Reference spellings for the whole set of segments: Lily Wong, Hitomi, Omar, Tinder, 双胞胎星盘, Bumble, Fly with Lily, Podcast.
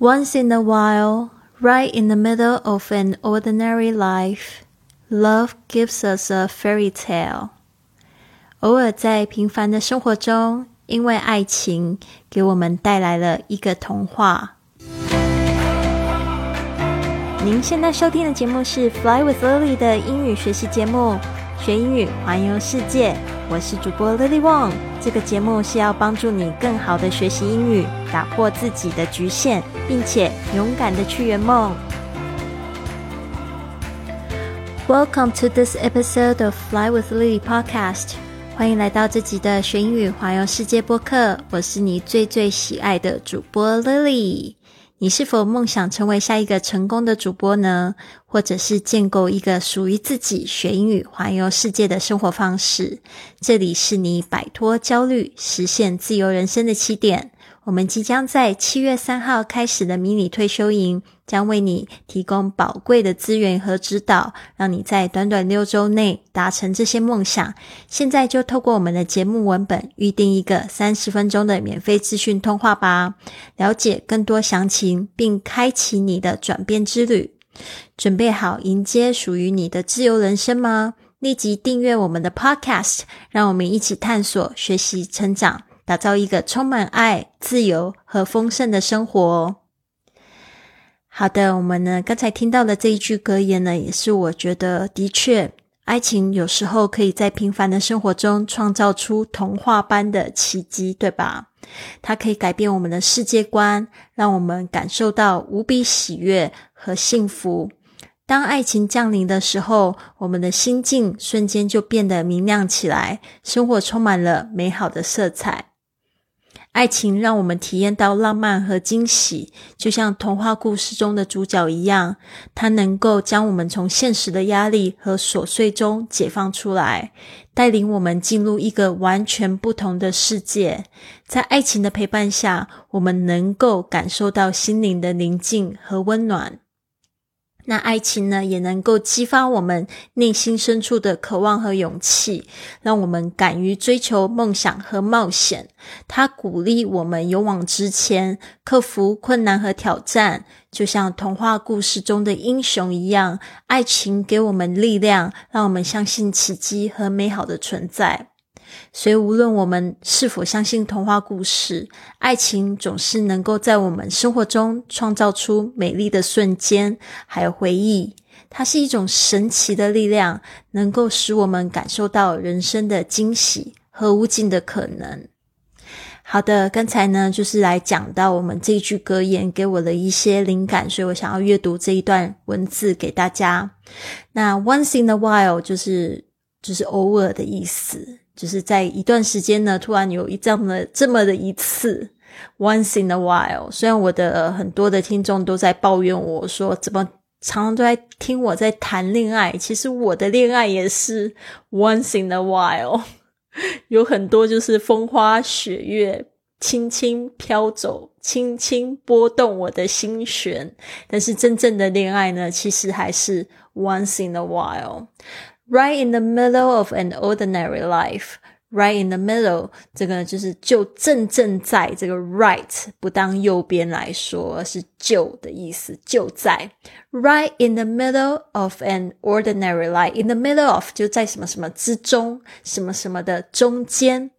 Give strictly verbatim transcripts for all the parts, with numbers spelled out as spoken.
Once in a while, right in the middle of an ordinary life, love gives us a fairy tale. 偶尔在平凡的生活中，因为爱情给我们带来了一个童话。您现在收听的节目是 Fly with Lily 的英语学习节目，学英语环游世界。我是主播 Lily Wong， 这个节目是要帮助你更好的学习英语，打破自己的局限，并且勇敢的去圆梦。Welcome to this episode of Fly with Lily Podcast。欢迎来到这集的学英语环游世界播客，我是你最最喜爱的主播 Lily。你是否梦想成为下一个成功的主播呢？或者是建构一个属于自己学英语环游世界的生活方式？这里是你摆脱焦虑，实现自由人生的起点。我们即将在七月三号开始的迷你退休营，将为你提供宝贵的资源和指导，让你在短短六周内达成这些梦想。现在就透过我们的节目文本预定一个三十分钟的免费资讯通话吧，了解更多详情并开启你的转变之旅。准备好迎接属于你的自由人生吗？立即订阅我们的 Podcast， 让我们一起探索、学习、成长，打造一个充满爱、自由和丰盛的生活。好的，我们呢，刚才听到的这一句格言呢，也是我觉得的确，爱情有时候可以在平凡的生活中创造出童话般的奇迹，对吧？它可以改变我们的世界观，让我们感受到无比喜悦和幸福。当爱情降临的时候，我们的心境瞬间就变得明亮起来，生活充满了美好的色彩。爱情让我们体验到浪漫和惊喜，就像童话故事中的主角一样，它能够将我们从现实的压力和琐碎中解放出来，带领我们进入一个完全不同的世界。在爱情的陪伴下，我们能够感受到心灵的宁静和温暖。那爱情呢，也能够激发我们内心深处的渴望和勇气，让我们敢于追求梦想和冒险。它鼓励我们勇往直前，克服困难和挑战，就像童话故事中的英雄一样，爱情给我们力量，让我们相信奇迹和美好的存在。所以无论我们是否相信童话故事，爱情总是能够在我们生活中创造出美丽的瞬间，还有回忆。它是一种神奇的力量，能够使我们感受到人生的惊喜和无尽的可能。好的，刚才呢，就是来讲到我们这句格言给我的一些灵感，所以我想要阅读这一段文字给大家。那 once in a while 就是就是偶尔的意思，就是在一段时间呢，突然有一这么的这么的一次 once in a while。 虽然我的很多的听众都在抱怨我说怎么常常都在听我在谈恋爱，其实我的恋爱也是 once in a while 有很多就是风花雪月，轻轻飘走，轻轻拨动我的心弦，但是真正的恋爱呢，其实还是 once in a while。Right in the middle of an ordinary life. Right in the middle， 这个就是就正正在，这个 right 不当右边来说，是就的意思，就在。Right in the middle of an ordinary life. In the middle of 就在什么什么之中，什么什么的中间。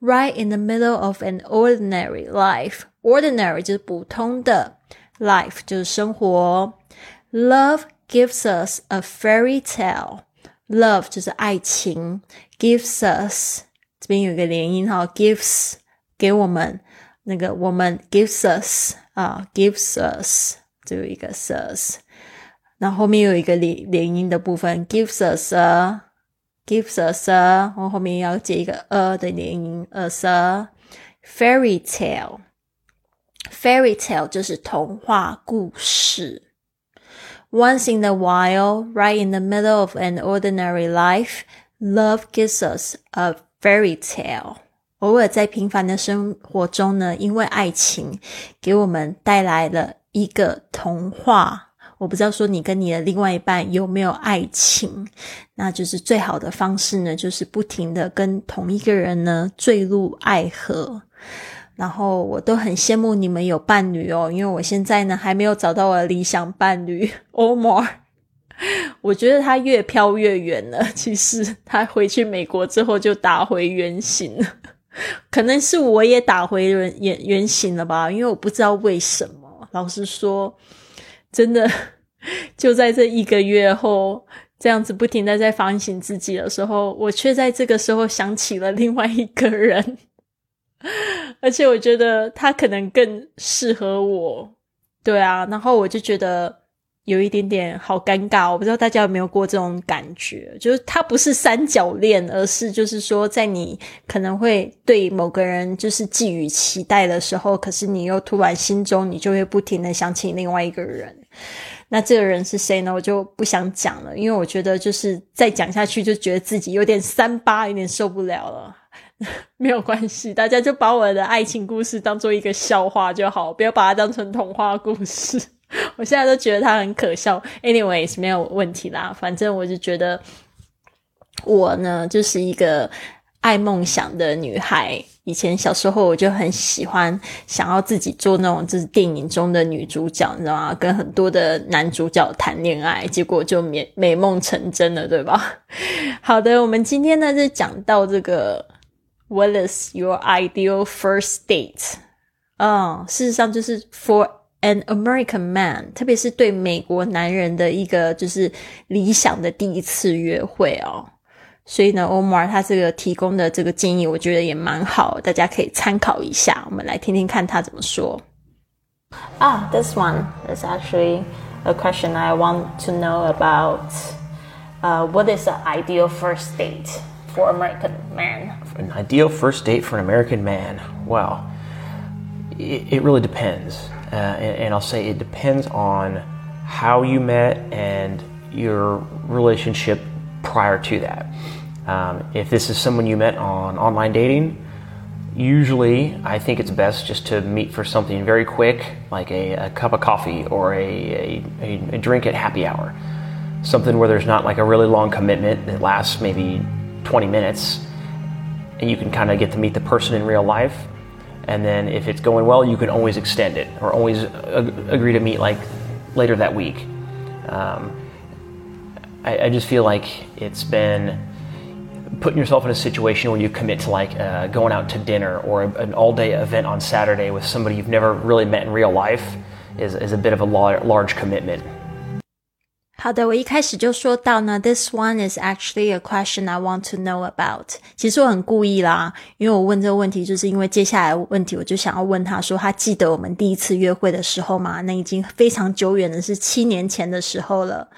Right in the middle of an ordinary life. Ordinary 就是普通的 ，life 就是生活。Love gives us a fairy tale.Love 就是爱情 gives us 这边有一个连音哈 gives 给我们，那个我们 gives us 啊 gives us 只有一个 us， 然后后面有一个连连音的部分 gives us a gives us a 我后面要接一个 a 的连音 us a fairy tale fairy tale 就是童话故事。Once in a while, right in the middle of an ordinary life, love gives us a fairy tale. 偶尔在平凡的生活中呢，因为爱情给我们带来了一个童话。我不知道说你跟你的另外一半有没有爱情，那就是最好的方式呢，就是不停的跟同一个人呢坠入爱河。然后我都很羡慕你们有伴侣哦，因为我现在呢还没有找到我的理想伴侣 Omar。我觉得他越飘越远了，其实他回去美国之后就打回原形了。可能是我也打回原原形了吧，因为我不知道为什么。老实说，真的就在这一个月后，这样子不停的在反省自己的时候，我却在这个时候想起了另外一个人。而且我觉得他可能更适合我，对啊，然后我就觉得有一点点好尴尬。我不知道大家有没有过这种感觉，就是它不是三角恋，而是就是说在你可能会对某个人就是寄予期待的时候，可是你又突然心中你就会不停的想起另外一个人。那这个人是谁呢？我就不想讲了，因为我觉得就是再讲下去就觉得自己有点三八，有点受不了了。没有关系，大家就把我的爱情故事当做一个笑话就好，不要把它当成童话故事。我现在都觉得它很可笑 anyways 没有问题啦，反正我就觉得我呢就是一个爱梦想的女孩。以前小时候我就很喜欢想要自己做那种就是电影中的女主角，你知道吗？跟很多的男主角谈恋爱，结果就美美梦成真了，对吧？好的，我们今天呢就讲到这个 What is your ideal first date？ 嗯，事实上就是 for an American man， 特别是对美国男人的一个就是理想的第一次约会哦。所以呢 Omar 他这个提供的这个建议我觉得也蛮好，大家可以参考一下，我们来听听看他怎么说。Ah, this one is actually a question I want to know about. Uh, what is an ideal first date for an American man? An ideal first date for an American man? Wow, it, it really depends. Uh, and, and I'll say it depends on how you met and your relationship prior to that. Um, if this is someone you met on online dating, usually I think it's best just to meet for something very quick, like a, a cup of coffee or a, a, a drink at happy hour. Something where there's not like a really long commitment that lasts maybe twenty minutes, and you can kind of get to meet the person in real life. And then if it's going well, you can always extend it or always ag- agree to meet like later that week. Um, I, I just feel like it's been putting yourself in a situation where you commit to like uh, going out to dinner or a, an all-day event on Saturday with somebody you've never really met in real life is, is a bit of a la- large commitment.好的，我一开始就说到呢 This one is actually a question I want to know about。 其实我很故意啦，因为我问这个问题就是因为接下来问题我就想要问他说他记得我们第一次约会的时候吗？那已经非常久远的是七年前的时候了。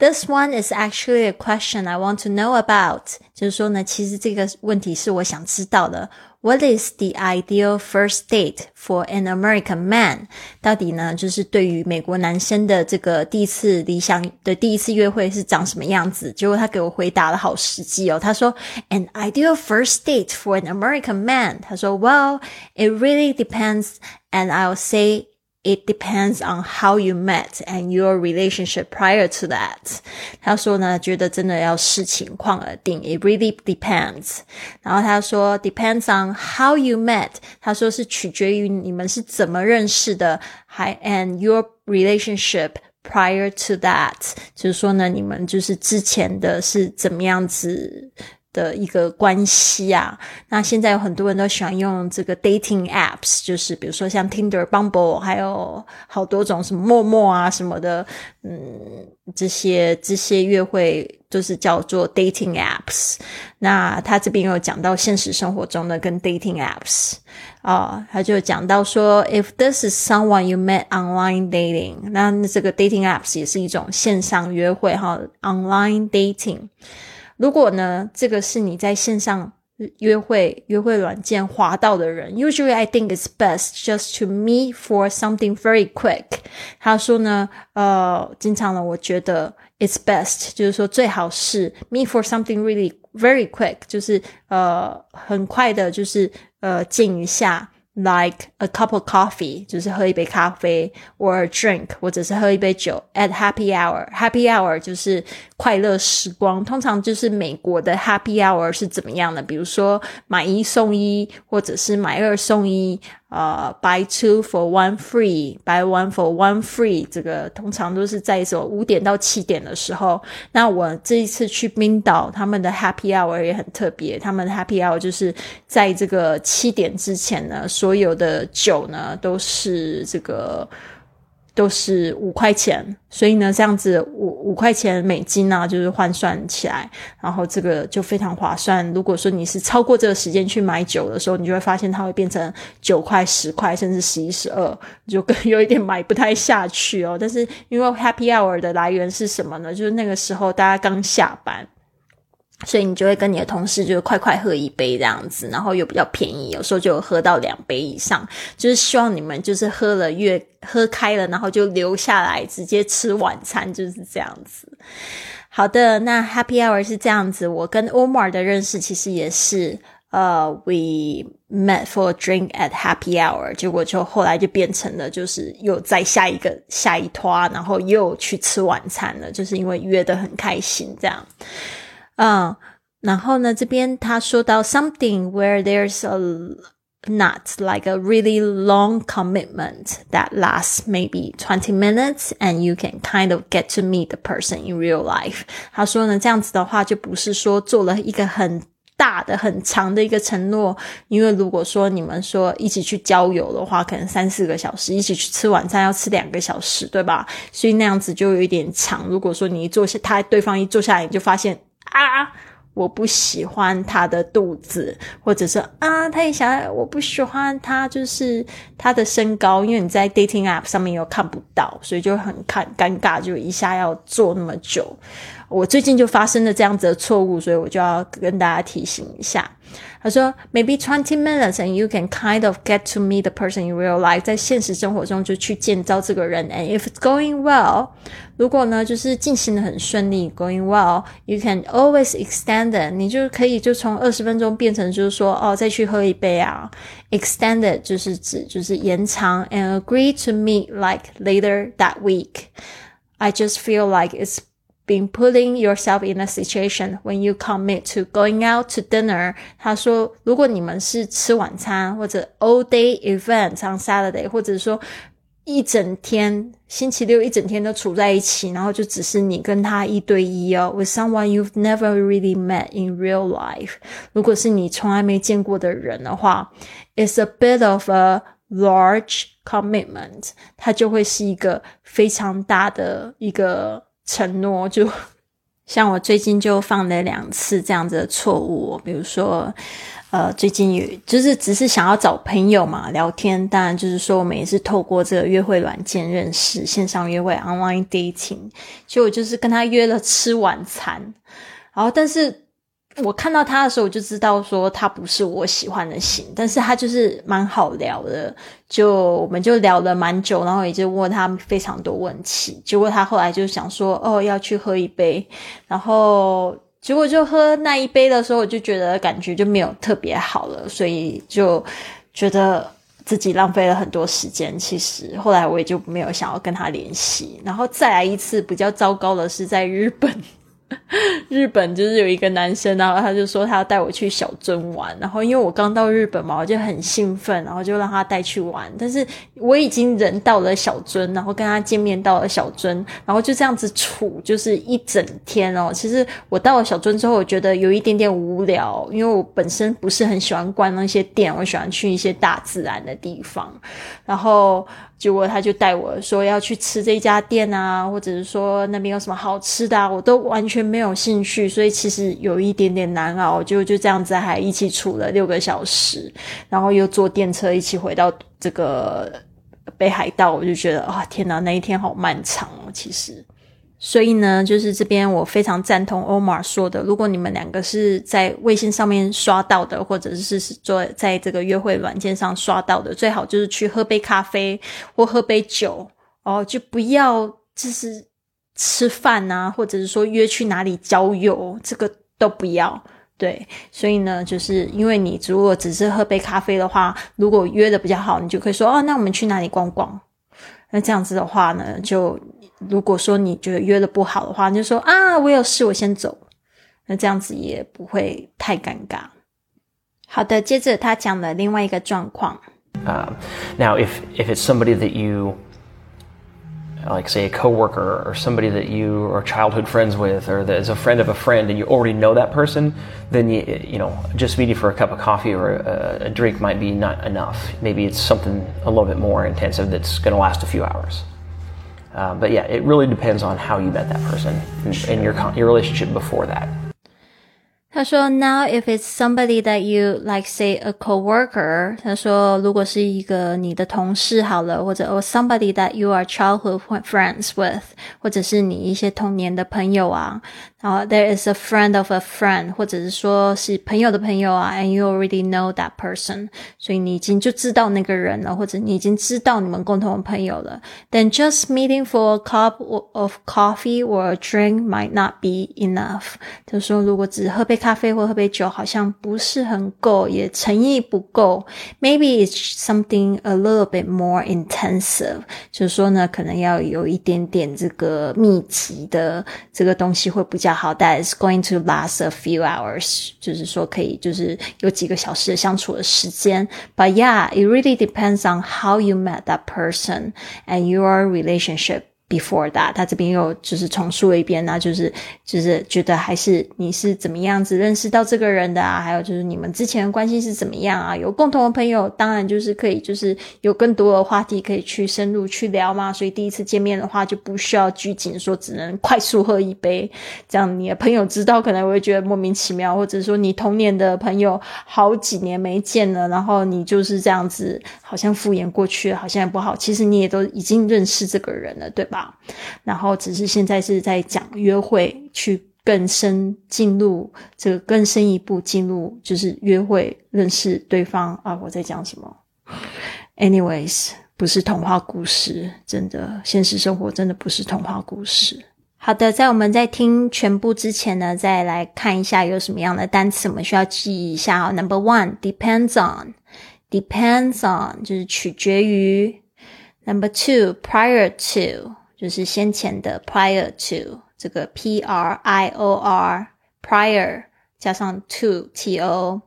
This one is actually a question I want to know about， 就是说呢其实这个问题是我想知道的。What is the ideal first date for an American man? 到底呢，就是对于美国男生的这个第一次理想的第一次约会是长什么样子？结果他给我回答了好实际哦，他说 An ideal first date for an American man. 他说 Well, it really depends, and I'll say it depends on how you met and your relationship prior to that. 他说呢，觉得真的要视情况而定。It really depends. 然后他说 depends on how you met. 他说是取决于你们是怎么认识的 and your relationship prior to that. 就是说呢，你们就是之前的是怎么样子的一个关系啊。那现在有很多人都喜欢用这个 dating apps， 就是比如说像 Tinder、 Bumble 还有好多种什么陌陌啊什么的，嗯，这些这些约会就是叫做 dating apps。 那他这边有讲到现实生活中的跟 dating apps 啊、哦，他就讲到说 If this is someone you met online dating， 那这个 dating apps 也是一种线上约会哈 online dating。如果呢，这个是你在线上约会约会软件滑到的人 ，usually I think it's best just to meet for something very quick。他说呢，呃，经常呢，我觉得 it's best 就是说最好是 meet for something really very quick， 就是呃很快的，就是呃见一下。Like a cup of coffee， 就是喝一杯咖啡 or a drink， 或者是喝一杯酒 at happy hour。 Happy hour 就是快乐时光，通常就是美国的 happy hour 是怎么样的，比如说买一送一，或者是买二送一，呃 buy two for one free, buy one for one free， 这个通常都是在说五点到七点的时候。那我这一次去冰岛，他们的 happy hour 也很特别，他们的 happy hour 就是在这个七点之前呢，所有的酒呢都是这个都是五块钱，所以呢这样子五五块钱美金啊，就是换算起来，然后这个就非常划算。如果说你是超过这个时间去买酒的时候，你就会发现它会变成九块、十块，甚至十一、十二，就更有一点买不太下去哦。但是因为 happy hour 的来源是什么呢？就是那个时候大家刚下班。所以你就会跟你的同事就快快喝一杯这样子，然后又比较便宜，有时候就喝到两杯以上，就是希望你们就是喝了越喝开了，然后就留下来直接吃晚餐，就是这样子。好的，那 happy hour 是这样子。我跟 Omar 的认识其实也是呃、uh, we met for a drink at happy hour， 结果就后来就变成了就是又在下一个下一拖，然后又去吃晚餐了，就是因为约得很开心这样。嗯，然后呢，这边他说到 something where there's a not like a really long commitment that lasts maybe twenty minutes and you can kind of get to meet the person in real life。 他说呢，这样子的话就不是说做了一个很大的很长的一个承诺，因为如果说你们说一起去郊游的话，可能三四个小时，一起去吃晚餐要吃两个小时，对吧？所以那样子就有一点长。如果说你一坐下，他对方一坐下来，你就发现啊，我不喜欢他的肚子，或者是啊，他也想我不喜欢他，就是他的身高，因为你在 dating app 上面又看不到，所以就很尴尬，就一下要做那么久。我最近就发生了这样子的错误，所以我就要跟大家提醒一下。他说 maybe twenty minutes and you can kind of get to meet the person in real life， 在现实生活中就去见到这个人， and if it's going well， 如果呢就是进行得很顺利， going well you can always extend it， 你就可以就从二十分钟变成就是说哦再去喝一杯啊。extend it 就是指就是延长， and agree to meet like later that week。 I just feel like it's been putting yourself in a situation when you commit to going out to dinner。 他说如果你们是吃晚餐或者 all day event on Saturday， 或者说一整天星期六一整天都处在一起，然后就只是你跟他一对一哦 with someone you've never really met in real life， 如果是你从来没见过的人的话， it's a bit of a large commitment， 它就会是一个非常大的一个承诺。就像我最近就犯了两次这样子的错误，比如说呃，最近有就是只是想要找朋友嘛聊天，当然就是说我们也是透过这个约会软件认识，线上约会 online dating， 所以我就是跟他约了吃晚餐，然后但是我看到他的时候我就知道说他不是我喜欢的型，但是他就是蛮好聊的，就我们就聊了蛮久，然后也就问他非常多问题，结果他后来就想说哦要去喝一杯，然后结果就喝那一杯的时候我就觉得感觉就没有特别好了，所以就觉得自己浪费了很多时间。其实后来我也就没有想要跟他联系。然后再来一次比较糟糕的是在日本日本就是有一个男生，然后他就说他要带我去小樽玩，然后因为我刚到日本嘛，我就很兴奋，然后就让他带去玩，但是我已经人到了小樽，然后跟他见面到了小樽，然后就这样子处就是一整天哦。其实我到了小樽之后我觉得有一点点无聊，因为我本身不是很喜欢逛那些店，我喜欢去一些大自然的地方，然后结果他就带我说要去吃这家店啊，或者是说那边有什么好吃的啊，我都完全没有兴趣，所以其实有一点点难熬，就就这样子还一起处了六个小时，然后又坐电车一起回到这个北海道，我就觉得啊、哦、天哪，那一天好漫长哦其实。所以呢就是这边我非常赞同 Omar 说的，如果你们两个是在微信上面刷到的，或者是做在这个约会软件上刷到的，最好就是去喝杯咖啡或喝杯酒哦，就不要就是吃饭啊，或者是说约去哪里郊游，这个都不要。对，所以呢就是因为你如果只是喝杯咖啡的话，如果约的比较好，你就可以说哦那我们去哪里逛逛，那这样子的话呢就如果说你觉得约的不好的话，你就说啊我有事我先走，那这样子也不会太尴尬。好的，接着他讲了另外一个状况。Um, now, if, if it's somebody that you, like say a coworker or somebody that you are childhood friends with or that is a friend of a friend and you already know that person, then, you, you know, just meeting for a cup of coffee or a, a drink might be not enough. Maybe it's something a little bit more intensive that's going to last a few hours. Uh, but yeah, it really depends on how you met that person and, and your, your relationship before that.他说 now if it's somebody that you like say a coworker, 他说如果是一个你的同事好了，或者 or somebody that you are childhood friends with, 或者是你一些童年的朋友啊，然后 there is a friend of a friend, 或者是说是朋友的朋友啊 and you already know that person, 所以你已经就知道那个人了，或者你已经知道你们共同的朋友了， then just meeting for a cup of coffee or a drink might not be enough. 他说如果只喝杯咖啡或喝杯酒好像不是很够，也诚意不够。Maybe it's something a little bit more intensive. 就是说呢，可能要有一点点这个密集的这个东西会比较好。That is going to last a few hours. 就是说可以就是有几个小时的相处的时间。But yeah, it really depends on how you met that person and your relationship.Before that, 他这边又就是重述了一遍啊，就是就是觉得还是你是怎么样子认识到这个人的啊，还有就是你们之前的关系是怎么样啊，有共同的朋友当然就是可以就是有更多的话题可以去深入去聊嘛，所以第一次见面的话就不需要拘谨说只能快速喝一杯，这样你的朋友知道可能会觉得莫名其妙，或者说你童年的朋友好几年没见了，然后你就是这样子好像敷衍过去了，好像也不好，其实你也都已经认识这个人了，对吧？然后只是现在是在讲约会，去更深进入这个更深一步进入就是约会认识对方啊！我在讲什么 anyways 不是童话故事，真的现实生活真的不是童话故事。好的，在我们在听全部之前呢，再来看一下有什么样的单词我们需要记忆一下、哦、number one depends on depends on 就是取决于， number two prior to就是先前的 prior to 这个 P R I O R prior 加上 to T O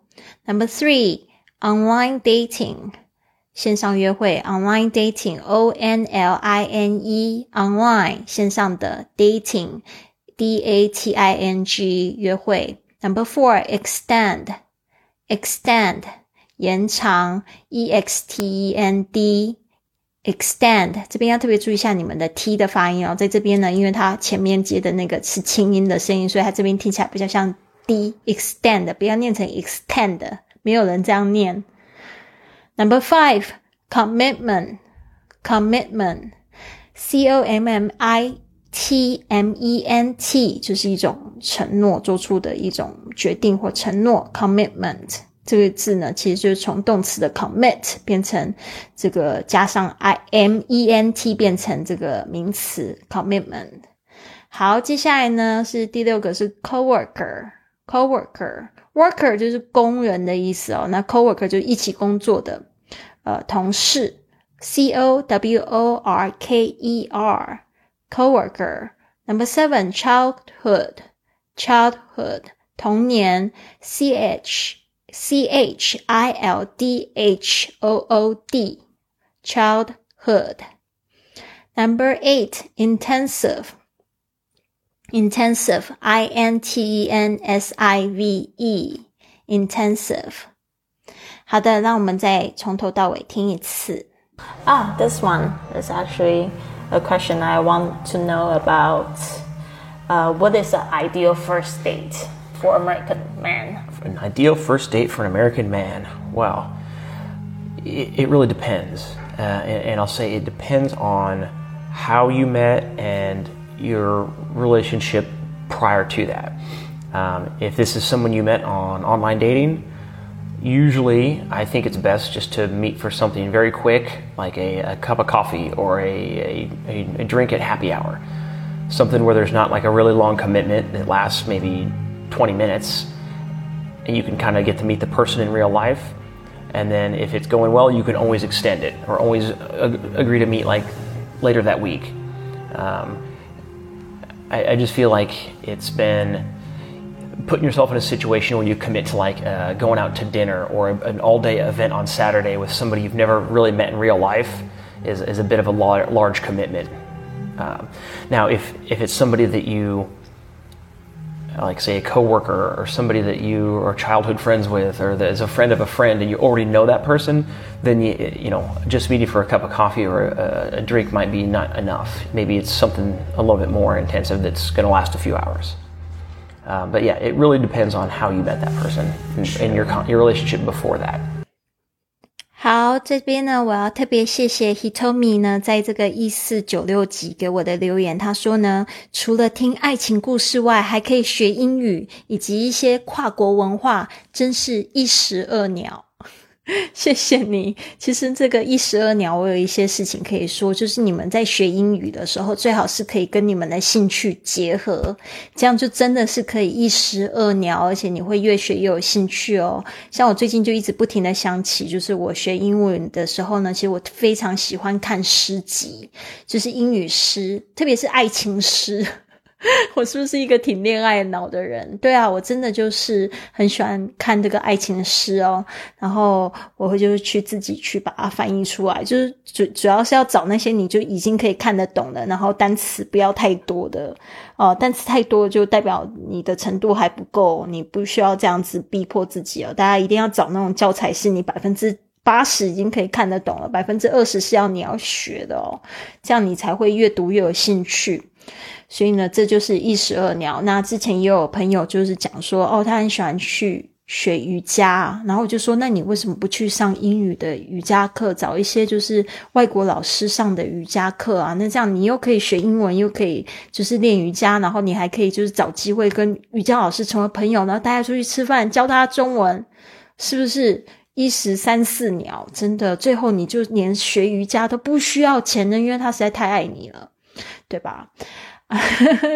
number three online dating 线上约会 online dating O N L I N E online 线上的 dating D A T I N G 约会 number four extend extend 延长 E X T E N D extend 这边要特别注意一下你们的 t 的发音哦，在这边呢因为它前面接的那个是轻音的声音，所以它这边听起来比较像 d extend 不要念成 extend 没有人这样念。 number five commitment commitment C O M M I T M E N T 就是一种承诺做出的一种决定或承诺 commitment这个字呢其实就是从动词的 commit 变成这个加上 I M E N T 变成这个名词 commitment。 好，接下来呢是第六个是 coworker coworker worker 就是工人的意思哦，那 coworker 就是一起工作的呃同事 C O W O R K E R coworker。 number seven childhood childhood 童年 C H C H I L D H O O D childhood. Number eight intensive intensive I N T E N S I V E intensive. 好的，让我们再从头到尾听一次。Ah, this one is actually a question I want to know about. Uh, what is the ideal first date for American men?An ideal first date for an American man. Wow. It, it really depends. Uh, and, and I'll say it depends on how you met and your relationship prior to that. Um, if this is someone you met on online dating, usually I think it's best just to meet for something very quick, like a, a cup of coffee or a, a, a drink at happy hour. Something where there's not like a really long commitment that lasts maybe twenty minutes.And you can kind of get to meet the person in real life. And then if it's going well, you can always extend it or always agree to meet like later that week. Um, I, I just feel like it's been putting yourself in a situation where you commit to like uh, going out to dinner or a, an all-day event on Saturday with somebody you've never really met in real life is, is a bit of a lar- large commitment. Um, now, if if it's somebody that you, like say a coworker or somebody that you are childhood friends with or that is a friend of a friend and you already know that person, then you, you know, just meeting for a cup of coffee or a, a drink might be not enough. Maybe it's something a little bit more intensive that's going to last a few hours. Uh, but yeah, it really depends on how you met that person and, and your your relationship before that. 好，这边呢，我要特别谢谢 Hitomi 呢，在这个一四九六集给我的留言。他说呢，除了听爱情故事外，还可以学英语以及一些跨国文化，真是一石二鸟。谢谢你。其实这个一石二鸟，我有一些事情可以说，就是你们在学英语的时候，最好是可以跟你们的兴趣结合，这样就真的是可以一石二鸟，而且你会越学越有兴趣哦。像我最近就一直不停的想起，就是我学英文的时候呢，其实我非常喜欢看诗集，就是英语诗，特别是爱情诗。我是不是一个挺恋爱脑的人？对啊，我真的就是很喜欢看这个爱情诗哦，然后我会就是去自己去把它翻译出来，就是主主要是要找那些你就已经可以看得懂的，然后单词不要太多的哦，单词太多就代表你的程度还不够，你不需要这样子逼迫自己哦。大家一定要找那种教材是你百分之百分之八十已经可以看得懂了，百分之二十是要你要学的哦，这样你才会越读越有兴趣。所以呢，这就是一石二鸟。那之前也有朋友就是讲说，哦，他很喜欢去学瑜伽，然后我就说，那你为什么不去上英语的瑜伽课，找一些就是外国老师上的瑜伽课啊？那这样你又可以学英文，又可以就是练瑜伽，然后你还可以就是找机会跟瑜伽老师成为朋友，然后带他出去吃饭，教他中文，是不是？一石三四鸟，真的，最后你就连学瑜伽都不需要钱了，因为他实在太爱你了，对吧？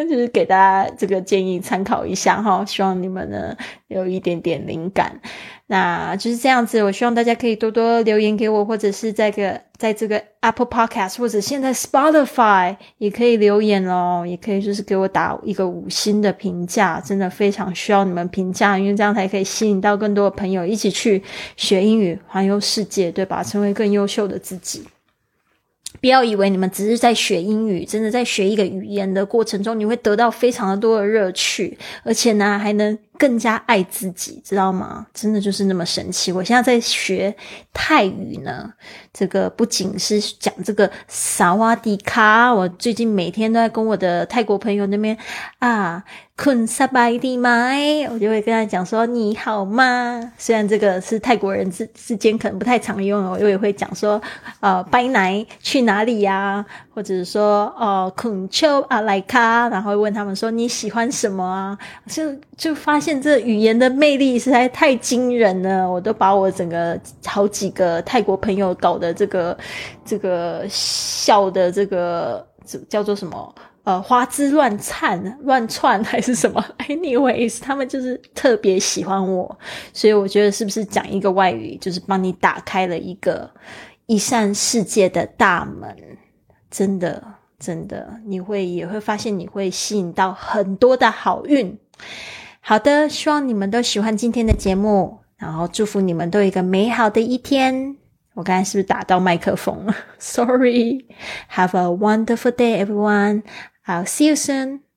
就是给大家这个建议参考一下齁，希望你们呢有一点点灵感。那就是这样子，我希望大家可以多多留言给我，或者是在个在这个 Apple Podcast 或者现在 Spotify 也可以留言咯，也可以就是给我打一个五星的评价，真的非常需要你们评价，因为这样才可以吸引到更多的朋友一起去学英语，环游世界，对吧？成为更优秀的自己。不要以为你们只是在学英语，真的在学一个语言的过程中，你会得到非常的多的乐趣，而且呢还能更加爱自己，知道吗？真的就是那么神奇。我现在在学泰语呢，这个不仅是讲这个萨瓦迪卡，我最近每天都在跟我的泰国朋友那边啊，困萨拜蒂麦，我就会跟他讲说你好吗？虽然这个是泰国人之之间可能不太常用，我也会讲说呃拜奶去哪里呀、啊？或者是说呃困秋啊来卡，然后问他们说你喜欢什么啊？就就发现。现在语言的魅力实在太惊人了，我都把我整个好几个泰国朋友搞的这个这个笑的这个叫做什么呃花枝乱颤乱窜还是什么 anyways 他们就是特别喜欢我，所以我觉得是不是讲一个外语就是帮你打开了一个一扇世界的大门，真的真的你会也会发现你会吸引到很多的好运。好的，希望你们都喜欢今天的节目，然后祝福你们都有一个美好的一天。我刚才是不是打到麦克风了？ Sorry. Have a wonderful day, everyone. I'll see you soon.